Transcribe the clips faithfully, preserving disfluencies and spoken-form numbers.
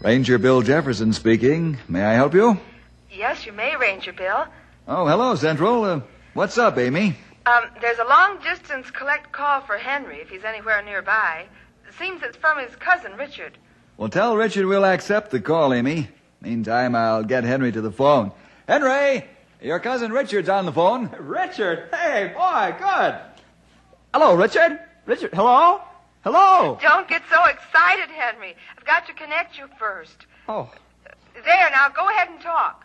Ranger Bill Jefferson speaking. May I help you? Yes, you may, Ranger Bill. Oh, hello, Central. Uh, what's up, Amy? Um, there's a long-distance collect call for Henry, if he's anywhere nearby. It seems it's from his cousin, Richard. Well, tell Richard we'll accept the call, Amy. Meantime, I'll get Henry to the phone. Henry! Your cousin Richard's on the phone. Richard? Hey, boy, good. Hello, Richard. Richard, hello? Hello! Don't get so excited, Henry. I've got to connect you first. Oh. There, now go ahead and talk.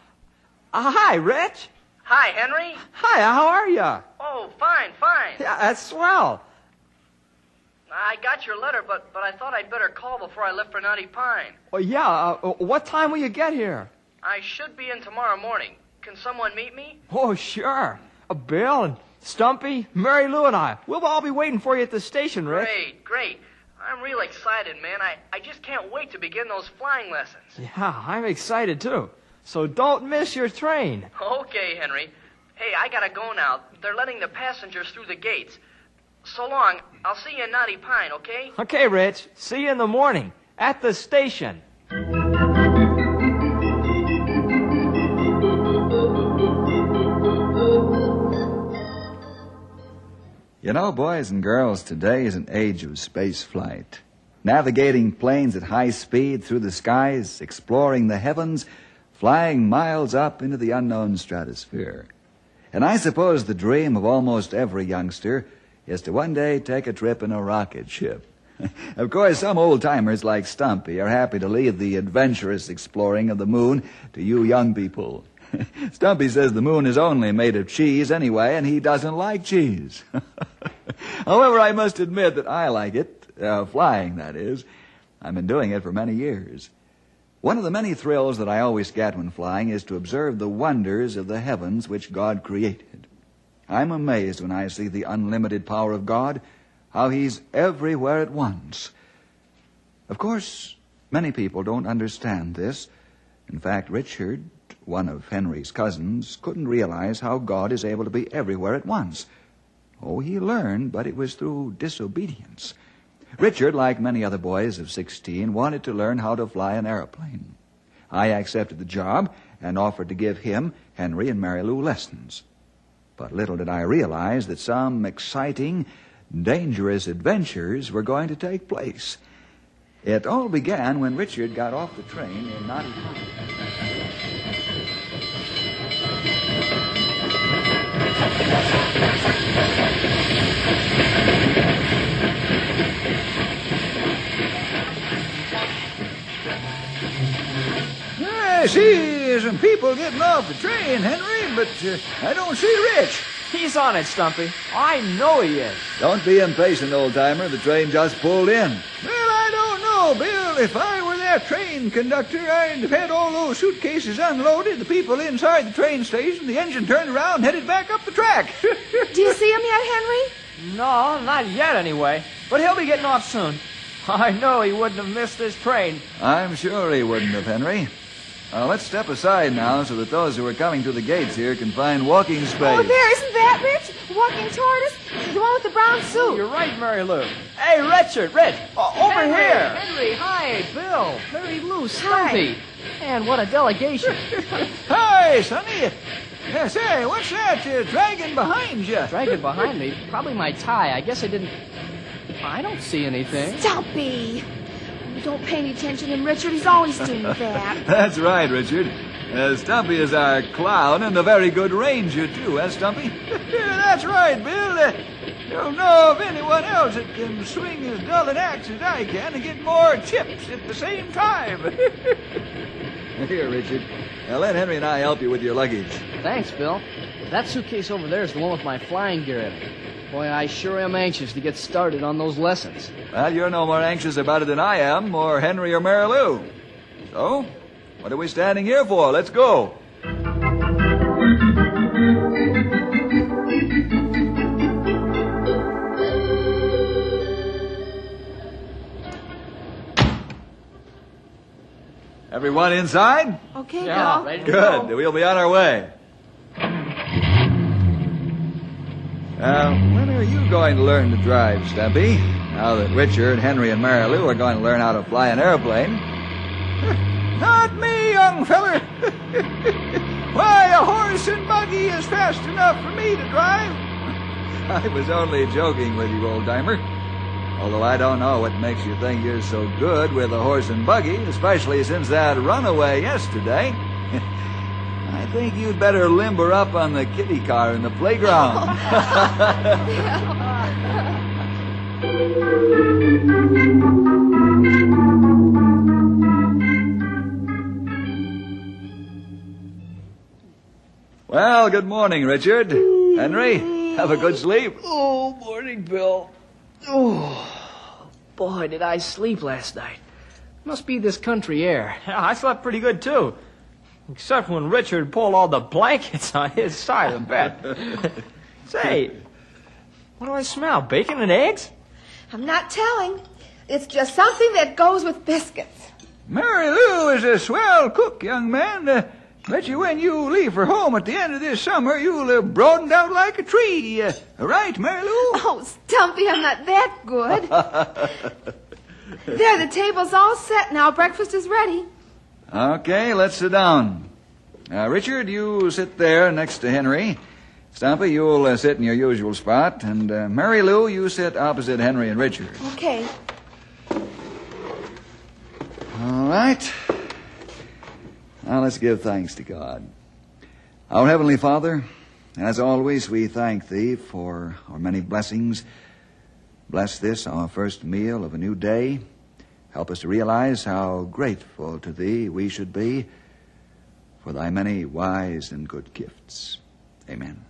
Uh, hi, Rich. Hi, Henry. Hi, how are you? Oh, fine, fine. Yeah, that's swell. I got your letter, but, but I thought I'd better call before I left for Knotty Pine. Well, yeah, uh, what time will you get here? I should be in tomorrow morning. Can someone meet me? Oh, sure. Uh, Bill and... Stumpy, Mary Lou, and I. We'll all be waiting for you at the station, Rick. Great, great. I'm real excited, man. I, I just can't wait to begin those flying lessons. Yeah, I'm excited, too. So don't miss your train. Okay, Henry. Hey, I gotta go now. They're letting the passengers through the gates. So long. I'll see you in Knotty Pine, okay? Okay, Rich. See you in the morning at the station. You know, boys and girls, today is an age of space flight. Navigating planes at high speed through the skies, exploring the heavens, flying miles up into the unknown stratosphere. And I suppose the dream of almost every youngster is to one day take a trip in a rocket ship. Of course, some old-timers like Stumpy are happy to leave the adventurous exploring of the moon to you young people. Stumpy says the moon is only made of cheese anyway, and he doesn't like cheese. However, I must admit that I like it, uh, flying, that is. I've been doing it for many years. One of the many thrills that I always get when flying is to observe the wonders of the heavens which God created. I'm amazed when I see the unlimited power of God, how he's everywhere at once. Of course, many people don't understand this. In fact, Richard, one of Henry's cousins, couldn't realize how God is able to be everywhere at once. Oh, he learned, but it was through disobedience. Richard, like many other boys of sixteen, wanted to learn how to fly an airplane. I accepted the job and offered to give him, Henry, and Mary Lou lessons. But little did I realize that some exciting, dangerous adventures were going to take place. It all began when Richard got off the train in Knotty Pine. I see some people getting off the train, Henry, but uh, I don't see Rich. He's on it, Stumpy. I know he is. Don't be impatient, old-timer. The train just pulled in. Well, I don't know, Bill. If I were that train conductor, I'd have had all those suitcases unloaded, the people inside the train station, the engine turned around and headed back up the track. Do you see him yet, Henry? No, not yet anyway. But he'll be getting off soon. I know he wouldn't have missed this train. I'm sure he wouldn't have, Henry. Uh, let's step aside now so that those who are coming through the gates here can find walking space. Oh, there, isn't that Rich? Walking toward us? The one with the brown suit. Oh, you're right, Mary Lou. Hey, Richard, Rich, uh, over Henry, here. Henry, hi, Bill, Mary Lou, Stumpy. Hi. And what a delegation. Hi, Sonny. Yeah, say, what's that uh, dragging behind you? Dragging behind me? Probably my tie. I guess I didn't... I don't see anything. Stumpy! You don't pay any attention to him, Richard. He's always doing that. That's right, Richard. Uh, Stumpy is our clown and a very good ranger, too, eh, Stumpy? Yeah, that's right, Bill. Uh, don't know of anyone else that can swing as dull an axe as I can and get more tips at the same time. Here, Richard. Now let Henry and I help you with your luggage. Thanks, Bill. That suitcase over there is the one with my flying gear in it. Boy, I sure am anxious to get started on those lessons. Well, you're no more anxious about it than I am, or Henry or Mary Lou. So, what are we standing here for? Let's go. Everyone inside? Okay, yeah, Bill. Good. Go. We'll be on our way. Uh, when are you going to learn to drive, Stumpy? Now that Richard, Henry, and Mary Lou are going to learn how to fly an airplane. Not me, young feller. Why, a horse and buggy is fast enough for me to drive. I was only joking with you, old-timer. Although I don't know what makes you think you're so good with a horse and buggy, especially since that runaway yesterday. I think you'd better limber up on the kitty car in the playground. Well, good morning, Richard. Henry, have a good sleep. Oh, morning, Bill. Oh, boy, did I sleep last night. Must be this country air. Yeah, I slept pretty good, too. Except when Richard pulled all the blankets on his side of the bed. Say, what do I smell? Bacon and eggs? I'm not telling. It's just something that goes with biscuits. Mary Lou is a swell cook, young man. Uh, bet you when you leave for home at the end of this summer, you'll have broadened out like a tree. Uh, right, Mary Lou? Oh, Stumpy, I'm not that good. There, the table's all set now. Breakfast is ready. Okay, let's sit down. Uh, Richard, you sit there next to Henry. Stumpy, you'll uh, sit in your usual spot. And uh, Mary Lou, you sit opposite Henry and Richard. Okay. All right. Now let's give thanks to God. Our Heavenly Father, as always, we thank Thee for our many blessings. Bless this, our first meal of a new day. Help us to realize how grateful to Thee we should be for Thy many wise and good gifts. Amen.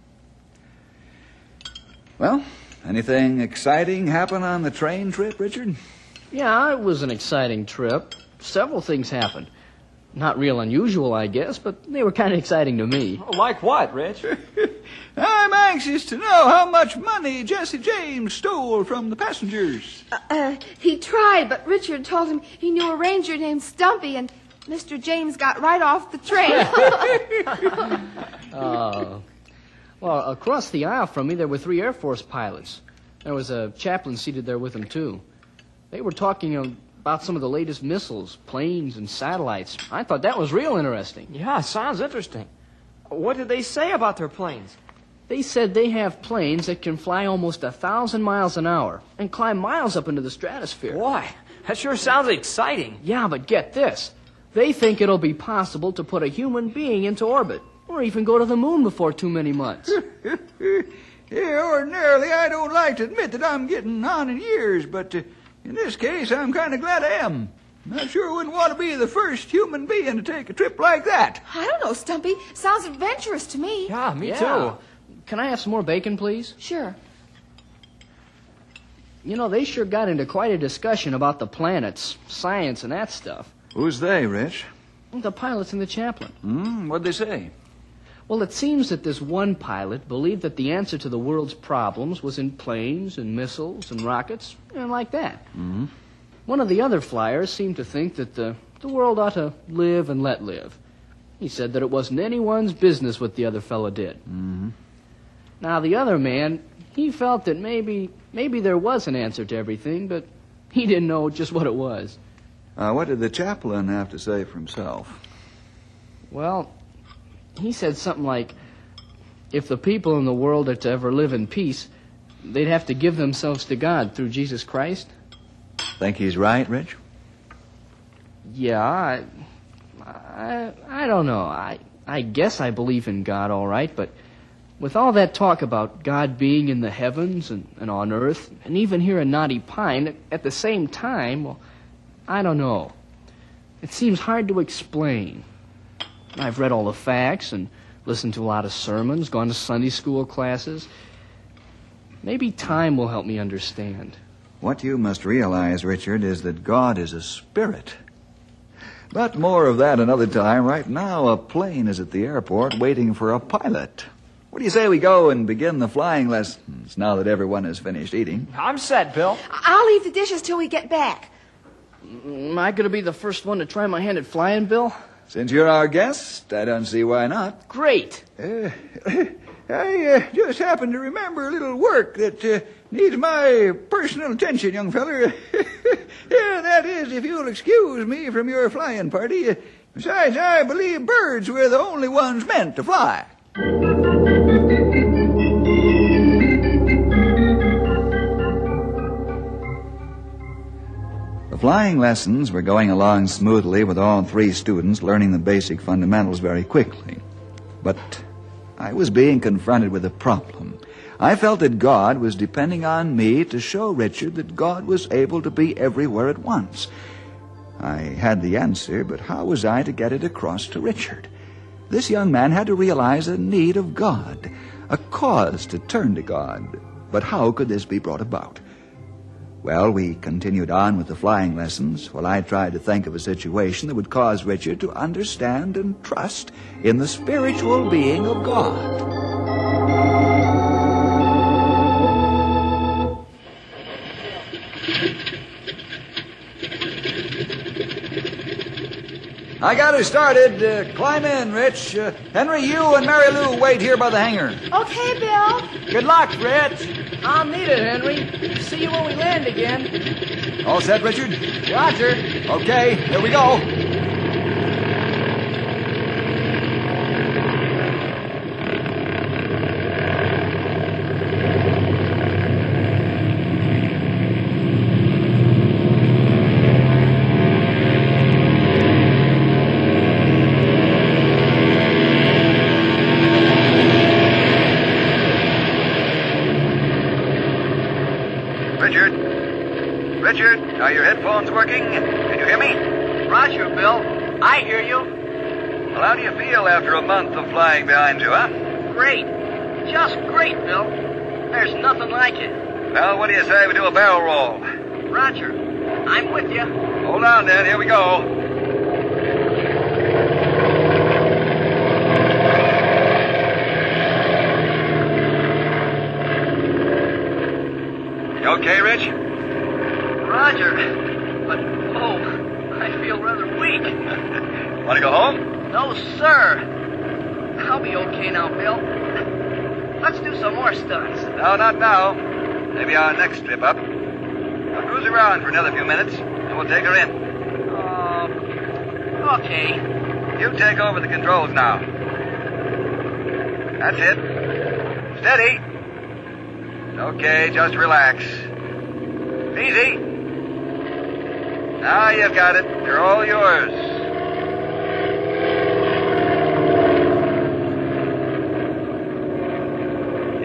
Well, anything exciting happen on the train trip, Richard? Yeah, it was an exciting trip. Several things happened. Not real unusual, I guess, but they were kind of exciting to me. Oh, like what, Rich? I'm anxious to know how much money Jesse James stole from the passengers. Uh, uh, he tried, but Richard told him he knew a ranger named Stumpy, and Mister James got right off the train. uh, well, across the aisle from me, there were three Air Force pilots. There was a chaplain seated there with them, too. They were talking of... about some of the latest missiles, planes, and satellites. I thought that was real interesting. Yeah, sounds interesting. What did they say about their planes? They said they have planes that can fly almost a thousand miles an hour and climb miles up into the stratosphere. Why? That sure sounds exciting. Yeah, but get this. They think it'll be possible to put a human being into orbit or even go to the moon before too many months. Yeah, ordinarily, I don't like to admit that I'm getting on in years, but... Uh... in this case, I'm kind of glad I am. I sure wouldn't want to be the first human being to take a trip like that. I don't know, Stumpy. Sounds adventurous to me. Yeah, me yeah. too. Can I have some more bacon, please? Sure. You know, they sure got into quite a discussion about the planets, science, and that stuff. Who's they, Rich? The pilots and the chaplain. Mm, what'd they say? Well, it seems that this one pilot believed that the answer to the world's problems was in planes and missiles and rockets and like that. Mm-hmm. One of the other flyers seemed to think that the, the world ought to live and let live. He said that it wasn't anyone's business what the other fellow did. Mm-hmm. Now, the other man, he felt that maybe, maybe there was an answer to everything, but he didn't know just what it was. Uh, what did the chaplain have to say for himself? Well... he said something like, if the people in the world are to ever live in peace, they'd have to give themselves to God through Jesus Christ. Think he's right, Rich? Yeah, I, I, I don't know. I, I guess I believe in God, all right, but with all that talk about God being in the heavens and, and on earth, and even here in Knotty Pine, at the same time, well, I don't know. It seems hard to explain. I've read all the facts and listened to a lot of sermons, gone to Sunday school classes. Maybe time will help me understand. What you must realize, Richard, is that God is a spirit. But more of that another time. Right now, a plane is at the airport waiting for a pilot. What do you say we go and begin the flying lessons now that everyone has finished eating? I'm set, Bill. I'll leave the dishes till we get back. Am I going to be the first one to try my hand at flying, Bill? Since you're our guest, I don't see why not. Great. Uh, I uh, just happened to remember a little work that uh, needs my personal attention, young feller. Yeah, that is, if you'll excuse me from your flying party. Besides, I believe birds were the only ones meant to fly. Flying lessons were going along smoothly with all three students learning the basic fundamentals very quickly. But I was being confronted with a problem. I felt that God was depending on me to show Richard that God was able to be everywhere at once. I had the answer, but how was I to get it across to Richard? This young man had to realize a need of God, a cause to turn to God. But how could this be brought about? Well, we continued on with the flying lessons while I tried to think of a situation that would cause Richard to understand and trust in the spiritual being of God. I got her started. Uh, climb in, Rich. Uh, Henry, you and Mary Lou wait here by the hangar. Okay, Bill. Good luck, Rich. I'll need it, Henry. See you when we land again. All set, Richard? Roger. Okay, here we go. Working? Can you hear me? Roger, Bill. I hear you. Well, how do you feel after a month of flying behind you, huh? Great. Just great, Bill. There's nothing like it. Well, what do you say we do a barrel roll? Roger. I'm with you. Hold on, then. Here we go. You okay, Rich? Roger. Want to go home? No, sir. I'll be okay now, Bill. Let's do some more stunts. No, not now. Maybe our next trip up. We'll cruise around for another few minutes, and we'll take her in. Uh, okay. You take over the controls now. That's it. Steady. Okay, just relax. Easy. Now you've got it. They're all yours.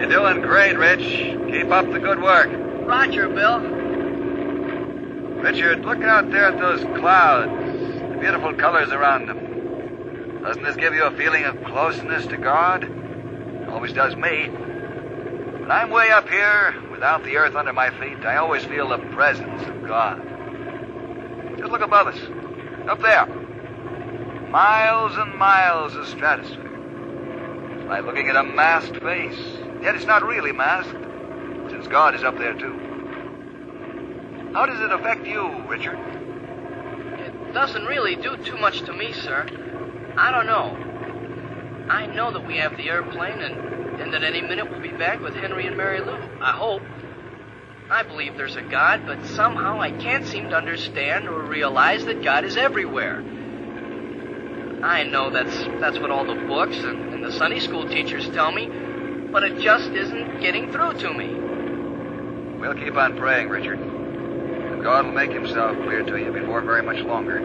Doing great, Rich. Keep up the good work. Roger, Bill. Richard, look out there at those clouds. The beautiful colors around them. Doesn't this give you a feeling of closeness to God? It always does me. When I'm way up here, without the earth under my feet, I always feel the presence of God. Just look above us. Up there. Miles and miles of stratosphere. It's like looking at a masked face. Yet it's not really masked, since God is up there, too. How does it affect you, Richard? It doesn't really do too much to me, sir. I don't know. I know that we have the airplane, and, and that any minute we'll be back with Henry and Mary Lou, I hope. I believe there's a God, but somehow I can't seem to understand or realize that God is everywhere. I know that's, that's what all the books and, and the Sunday school teachers tell me. but it just isn't getting through to me. We'll keep on praying, Richard. And God will make himself clear to you before very much longer.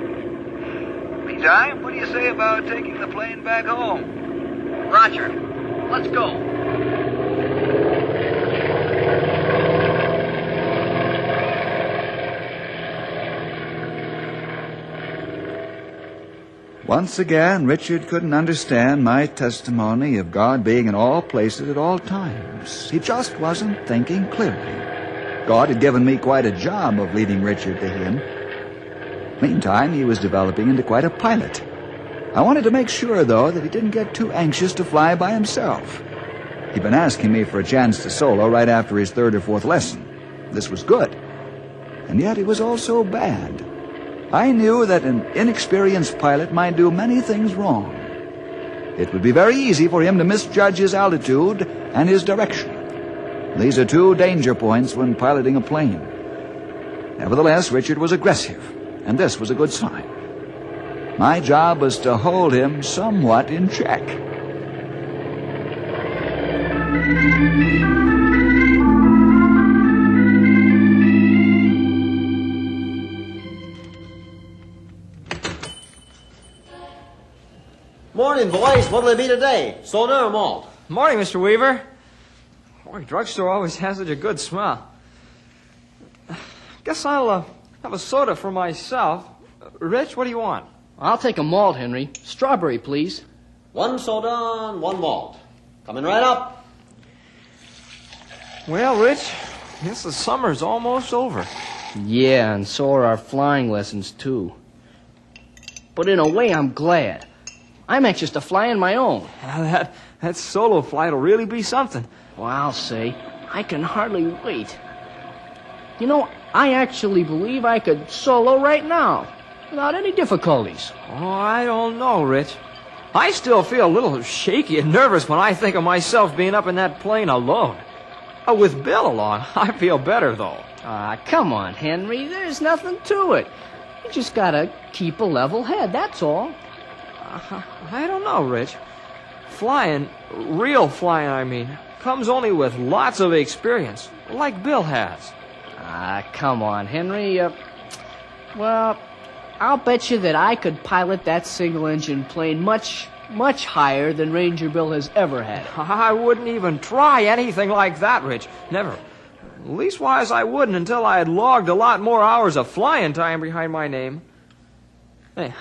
Meantime, what do you say about taking the plane back home? Roger. Let's go. Once again, Richard couldn't understand my testimony of God being in all places at all times. He just wasn't thinking clearly. God had given me quite a job of leading Richard to him. Meantime, he was developing into quite a pilot. I wanted to make sure, though, that he didn't get too anxious to fly by himself. He'd been asking me for a chance to solo right after his third or fourth lesson. This was good. And yet it was also bad. I knew that an inexperienced pilot might do many things wrong. It would be very easy for him to misjudge his altitude and his direction. These are two danger points when piloting a plane. Nevertheless, Richard was aggressive, and this was a good sign. My job was to hold him somewhat in check. Morning, boys. What'll it be today? Soda or malt? Morning, Mister Weaver. Boy, drugstore always has such a good smell. Guess I'll uh, have a soda for myself. Uh, Rich, what do you want? I'll take a malt, Henry. Strawberry, please. One soda and one malt. Coming right up. Well, Rich, I guess the summer's almost over. Yeah, and so are our flying lessons, too. But in a way, I'm glad. I'm anxious to fly on my own. Uh, that, that solo flight will really be something. Well, I'll say, I can hardly wait. You know, I actually believe I could solo right now, without any difficulties. Oh, I don't know, Rich. I still feel a little shaky and nervous when I think of myself being up in that plane alone. Uh, with Bill along, I feel better, though. Ah, uh, come on, Henry. There's nothing to it. You just gotta keep a level head, that's all. I don't know, Rich. Flying, real flying, I mean, comes only with lots of experience, like Bill has. Ah, come on, Henry. Uh, well, I'll bet you that I could pilot that single-engine plane much, much higher than Ranger Bill has ever had. I wouldn't even try anything like that, Rich. Never. Leastwise, I wouldn't until I had logged a lot more hours of flying time behind my name. Hey,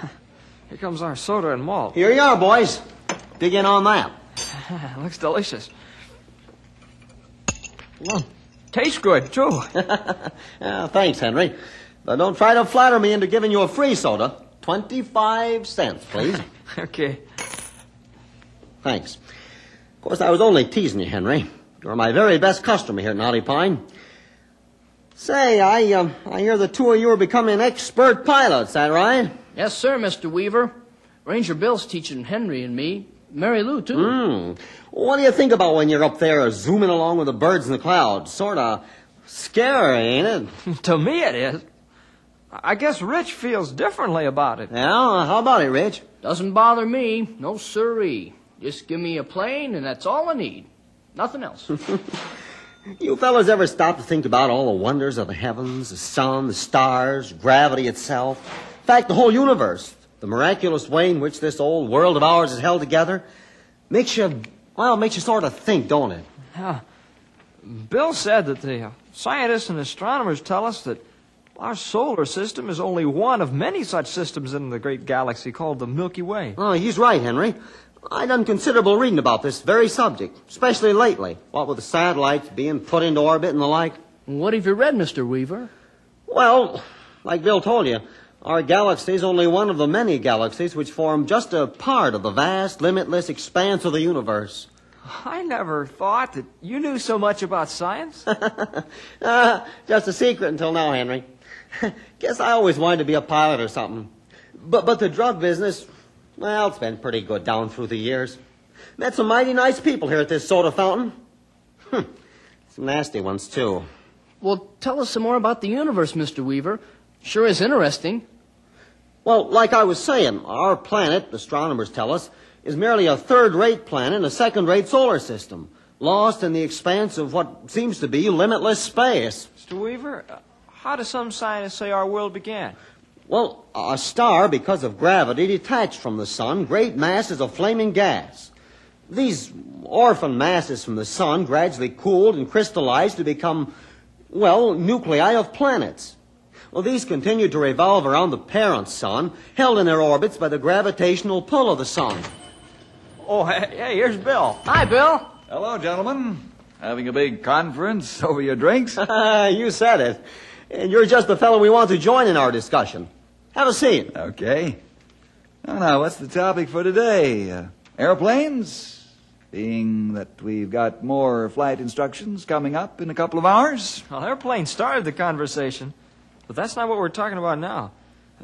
here comes our soda and malt. Here you are, boys. Dig in on that. Looks delicious. Mm. Tastes good, too. uh, thanks, Henry. But don't try to flatter me into giving you a free soda. twenty-five cents, please. Okay. Thanks. Of course, I was only teasing you, Henry. You're my very best customer here at Knotty Pine. Say, I, uh, I hear the two of you are becoming expert pilots, is that right? Yes, sir, Mister Weaver. Ranger Bill's teaching Henry and me. Mary Lou, too. Mm. What do you think about when you're up there zooming along with the birds in the clouds? Sort of scary, ain't it? To me it is. I guess Rich feels differently about it. Yeah, how about it, Rich? Doesn't bother me. No siree. Just give me a plane and that's all I need. Nothing else. You fellas ever stop to think about all the wonders of the heavens, the sun, the stars, gravity itself? In fact, the whole universe, the miraculous way in which this old world of ours is held together, makes you, well, makes you sort of think, don't it? Yeah. Bill said that the uh, scientists and astronomers tell us that our solar system is only one of many such systems in the great galaxy called the Milky Way. Oh, he's right, Henry. I've done considerable reading about this very subject, especially lately, what with the satellites being put into orbit and the like. What have you read, Mister Weaver? Well, like Bill told you, our galaxy is only one of the many galaxies which form just a part of the vast, limitless expanse of the universe. I never thought that you knew so much about science. uh, just a secret until now, Henry. Guess I always wanted to be a pilot or something. But, but the drug business, well, it's been pretty good down through the years. Met some mighty nice people here at this soda fountain. Hm. Some nasty ones, too. Well, tell us some more about the universe, Mister Weaver. Sure is interesting. Well, like I was saying, our planet, astronomers tell us, is merely a third-rate planet in a second-rate solar system, lost in the expanse of what seems to be limitless space. Mister Weaver, how do some scientists say our world began? Well, a star, because of gravity, detached from the sun, great masses of flaming gas. These orphan masses from the sun gradually cooled and crystallized to become, well, nuclei of planets. Well, these continued to revolve around the parent sun, held in their orbits by the gravitational pull of the sun. Oh, hey, here's Bill. Hi, Bill. Hello, gentlemen. Having a big conference over your drinks? You said it. And you're just the fellow we want to join in our discussion. Have a seat. Okay. Now, now, what's the topic for today? Uh, airplanes? Being that we've got more flight instructions coming up in a couple of hours? Well, airplanes started the conversation. But that's not what we're talking about now.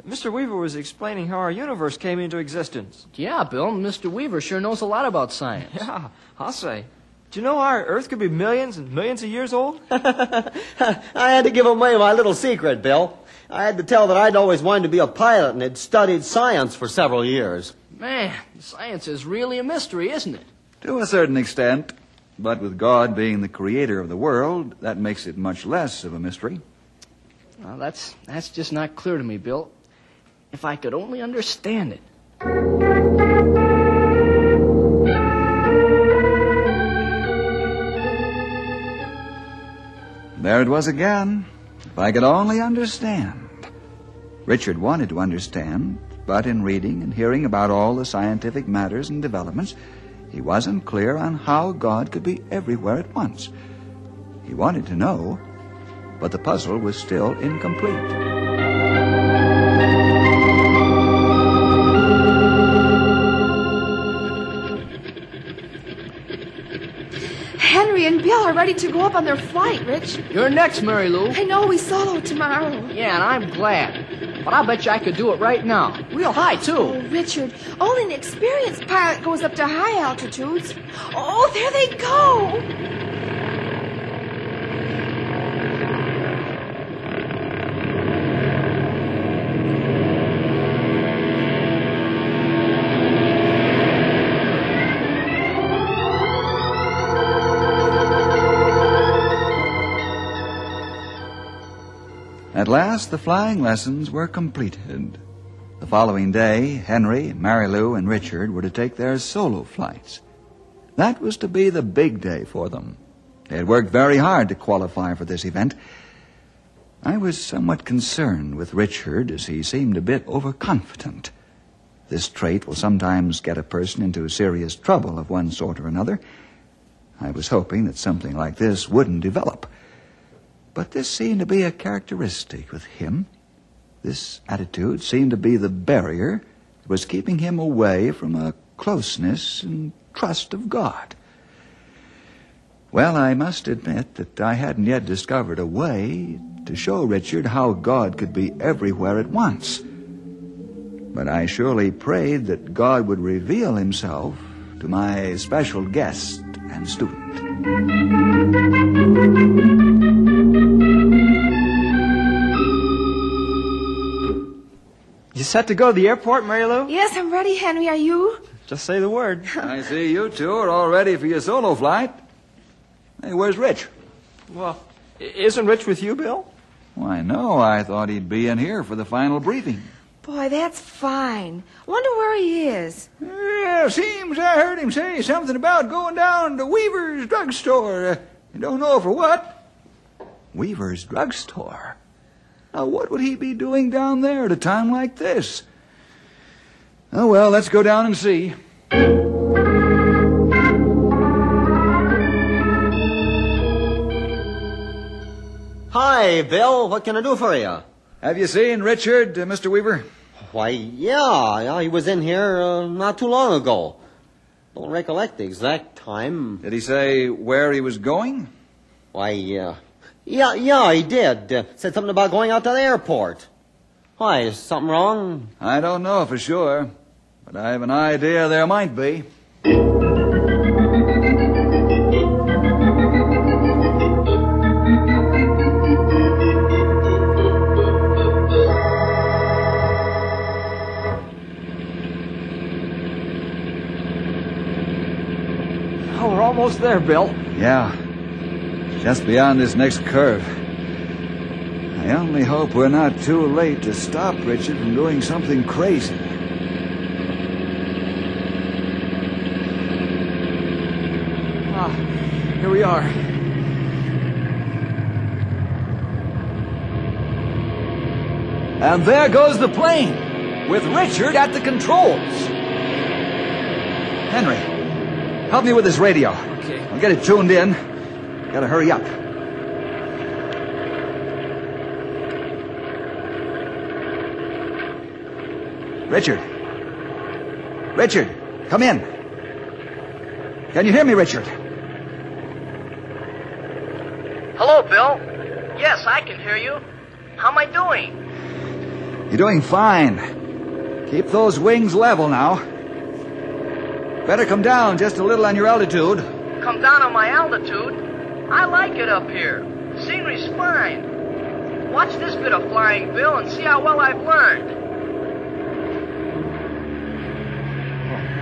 Mister Weaver was explaining how our universe came into existence. Yeah, Bill, Mister Weaver sure knows a lot about science. Yeah, I'll say. Do you know our Earth could be millions and millions of years old? I had to give away my little secret, Bill. I had to tell that I'd always wanted to be a pilot and had studied science for several years. Man, science is really a mystery, isn't it? To a certain extent. But with God being the creator of the world, that makes it much less of a mystery. Well, that's, that's just not clear to me, Bill. If I could only understand it. There it was again. If I could only understand. Richard wanted to understand, but in reading and hearing about all the scientific matters and developments, he wasn't clear on how God could be everywhere at once. He wanted to know, but the puzzle was still incomplete. Henry and Bill are ready to go up on their flight, Rich. You're next, Mary Lou. I know, we solo tomorrow. Yeah, and I'm glad. But I bet you I could do it right now. Real high, too. Oh, Richard, only an experienced pilot goes up to high altitudes. Oh, there they go. At last, the flying lessons were completed. The following day, Henry, Mary Lou, and Richard were to take their solo flights. That was to be the big day for them. They had worked very hard to qualify for this event. I was somewhat concerned with Richard, as he seemed a bit overconfident. This trait will sometimes get a person into serious trouble of one sort or another. I was hoping that something like this wouldn't develop. But this seemed to be a characteristic with him. This attitude seemed to be the barrier that was keeping him away from a closeness and trust of God. Well, I must admit that I hadn't yet discovered a way to show Richard how God could be everywhere at once. But I surely prayed that God would reveal himself to my special guest and student. You set to go to the airport, Mary Lou? Yes, I'm ready, Henry. Are you? Just say the word. I see you two are all ready for your solo flight. Hey, where's Rich? Well, isn't Rich with you, Bill? Why, no. I thought he'd be in here for the final briefing. Boy, that's fine. Wonder where he is. Yeah, seems I heard him say something about going down to Weaver's drugstore. Uh, I don't know for what. Weaver's drugstore? Now, what would he be doing down there at a time like this? Oh, well, let's go down and see. Hi, Bill. What can I do for you? Have you seen Richard, uh, Mister Weaver? Why, yeah, yeah. He was in here uh, not too long ago. Don't recollect the exact time. Did he say where he was going? Why, yeah. Uh... Yeah, yeah, he did. Uh, said something about going out to the airport. Why, is something wrong? I don't know for sure, but I have an idea there might be. Oh, we're almost there, Bill. Yeah, just beyond this next curve. I only hope we're not too late to stop Richard from doing something crazy. Ah, here we are. And there goes the plane, with Richard at the controls. Henry, help me with this radio. Okay. I'll get it tuned in. Gotta hurry up. Richard. Richard, come in. Can you hear me, Richard? Hello, Bill. Yes, I can hear you. How am I doing? You're doing fine. Keep those wings level now. Better come down just a little on your altitude. Come down on my altitude? I like it up here. Scenery's fine. Watch this bit of flying, Bill, and see how well I've learned.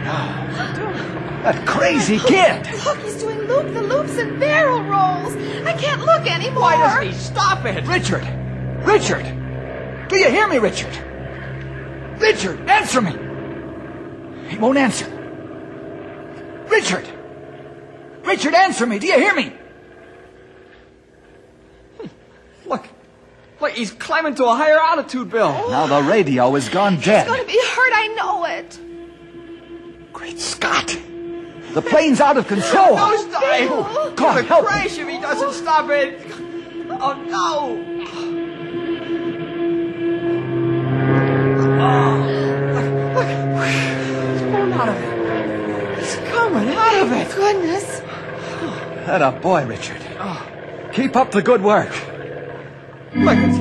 Oh, no. That crazy kid! Look, he's doing loop the loops and barrel rolls. I can't look anymore. Why doesn't he stop it? Richard! Richard! Do you hear me, Richard? Richard, answer me! He won't answer. Richard! Richard, answer me! Do you hear me? Look. Look, he's climbing to a higher altitude, Bill. Oh. Now the radio is gone dead. He's going to be hurt, I know it. Great Scott! The plane's out of control. No, stop! God, he'll crash if he doesn't stop it. Oh, no! Oh. Look, look. He's blown out of it. Coming out of it. Goodness. Oh, that a boy, Richard. Oh, keep up the good work. Look at it.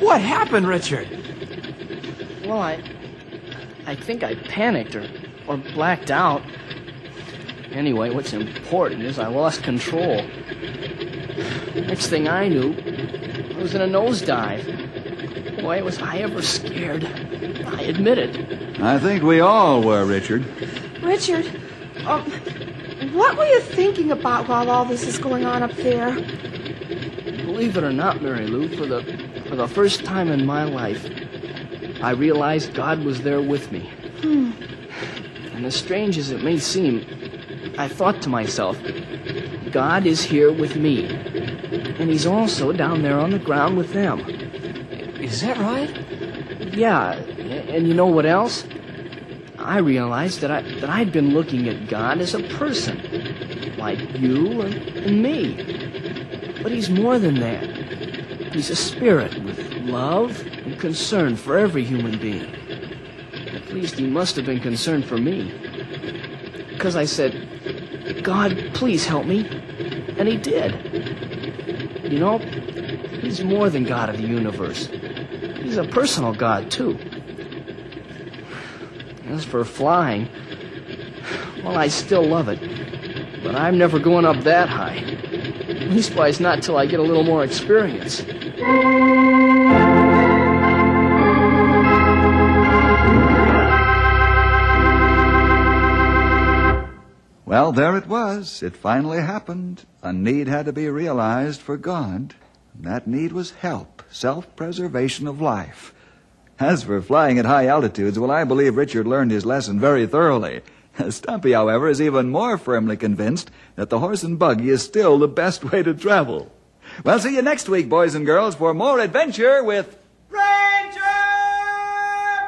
What happened, Richard? Well, I... I think I panicked or... or blacked out. Anyway, what's important is I lost control. Next thing I knew, I was in a nosedive. Boy, was I ever scared. I admit it. I think we all were, Richard. Richard, um, what were you thinking about while all this is going on up there? Believe it or not, Mary Lou, for the, for the first time in my life, I realized God was there with me. Hmm. And as strange as it may seem, I thought to myself, God is here with me, and he's also down there on the ground with them. Is that right? Yeah, and you know what else? I realized that, I, that I'd been looking at God as a person, like you and, and me. But he's more than that. He's a spirit with love and concern for every human being. At least he must have been concerned for me. Because I said, God, please help me. And he did. You know, he's more than God of the universe. He's a personal God, too. As for flying, well, I still love it. But I'm never going up that high. Leastwise, not till I get a little more experience. Well, there it was. It finally happened. A need had to be realized for God. That need was help, self-preservation of life. As for flying at high altitudes, well, I believe Richard learned his lesson very thoroughly. Stumpy, however, is even more firmly convinced that the horse and buggy is still the best way to travel. Well, see you next week, boys and girls, for more adventure with Ranger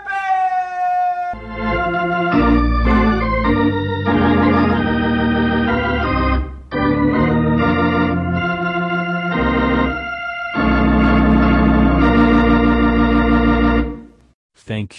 Bill! Thank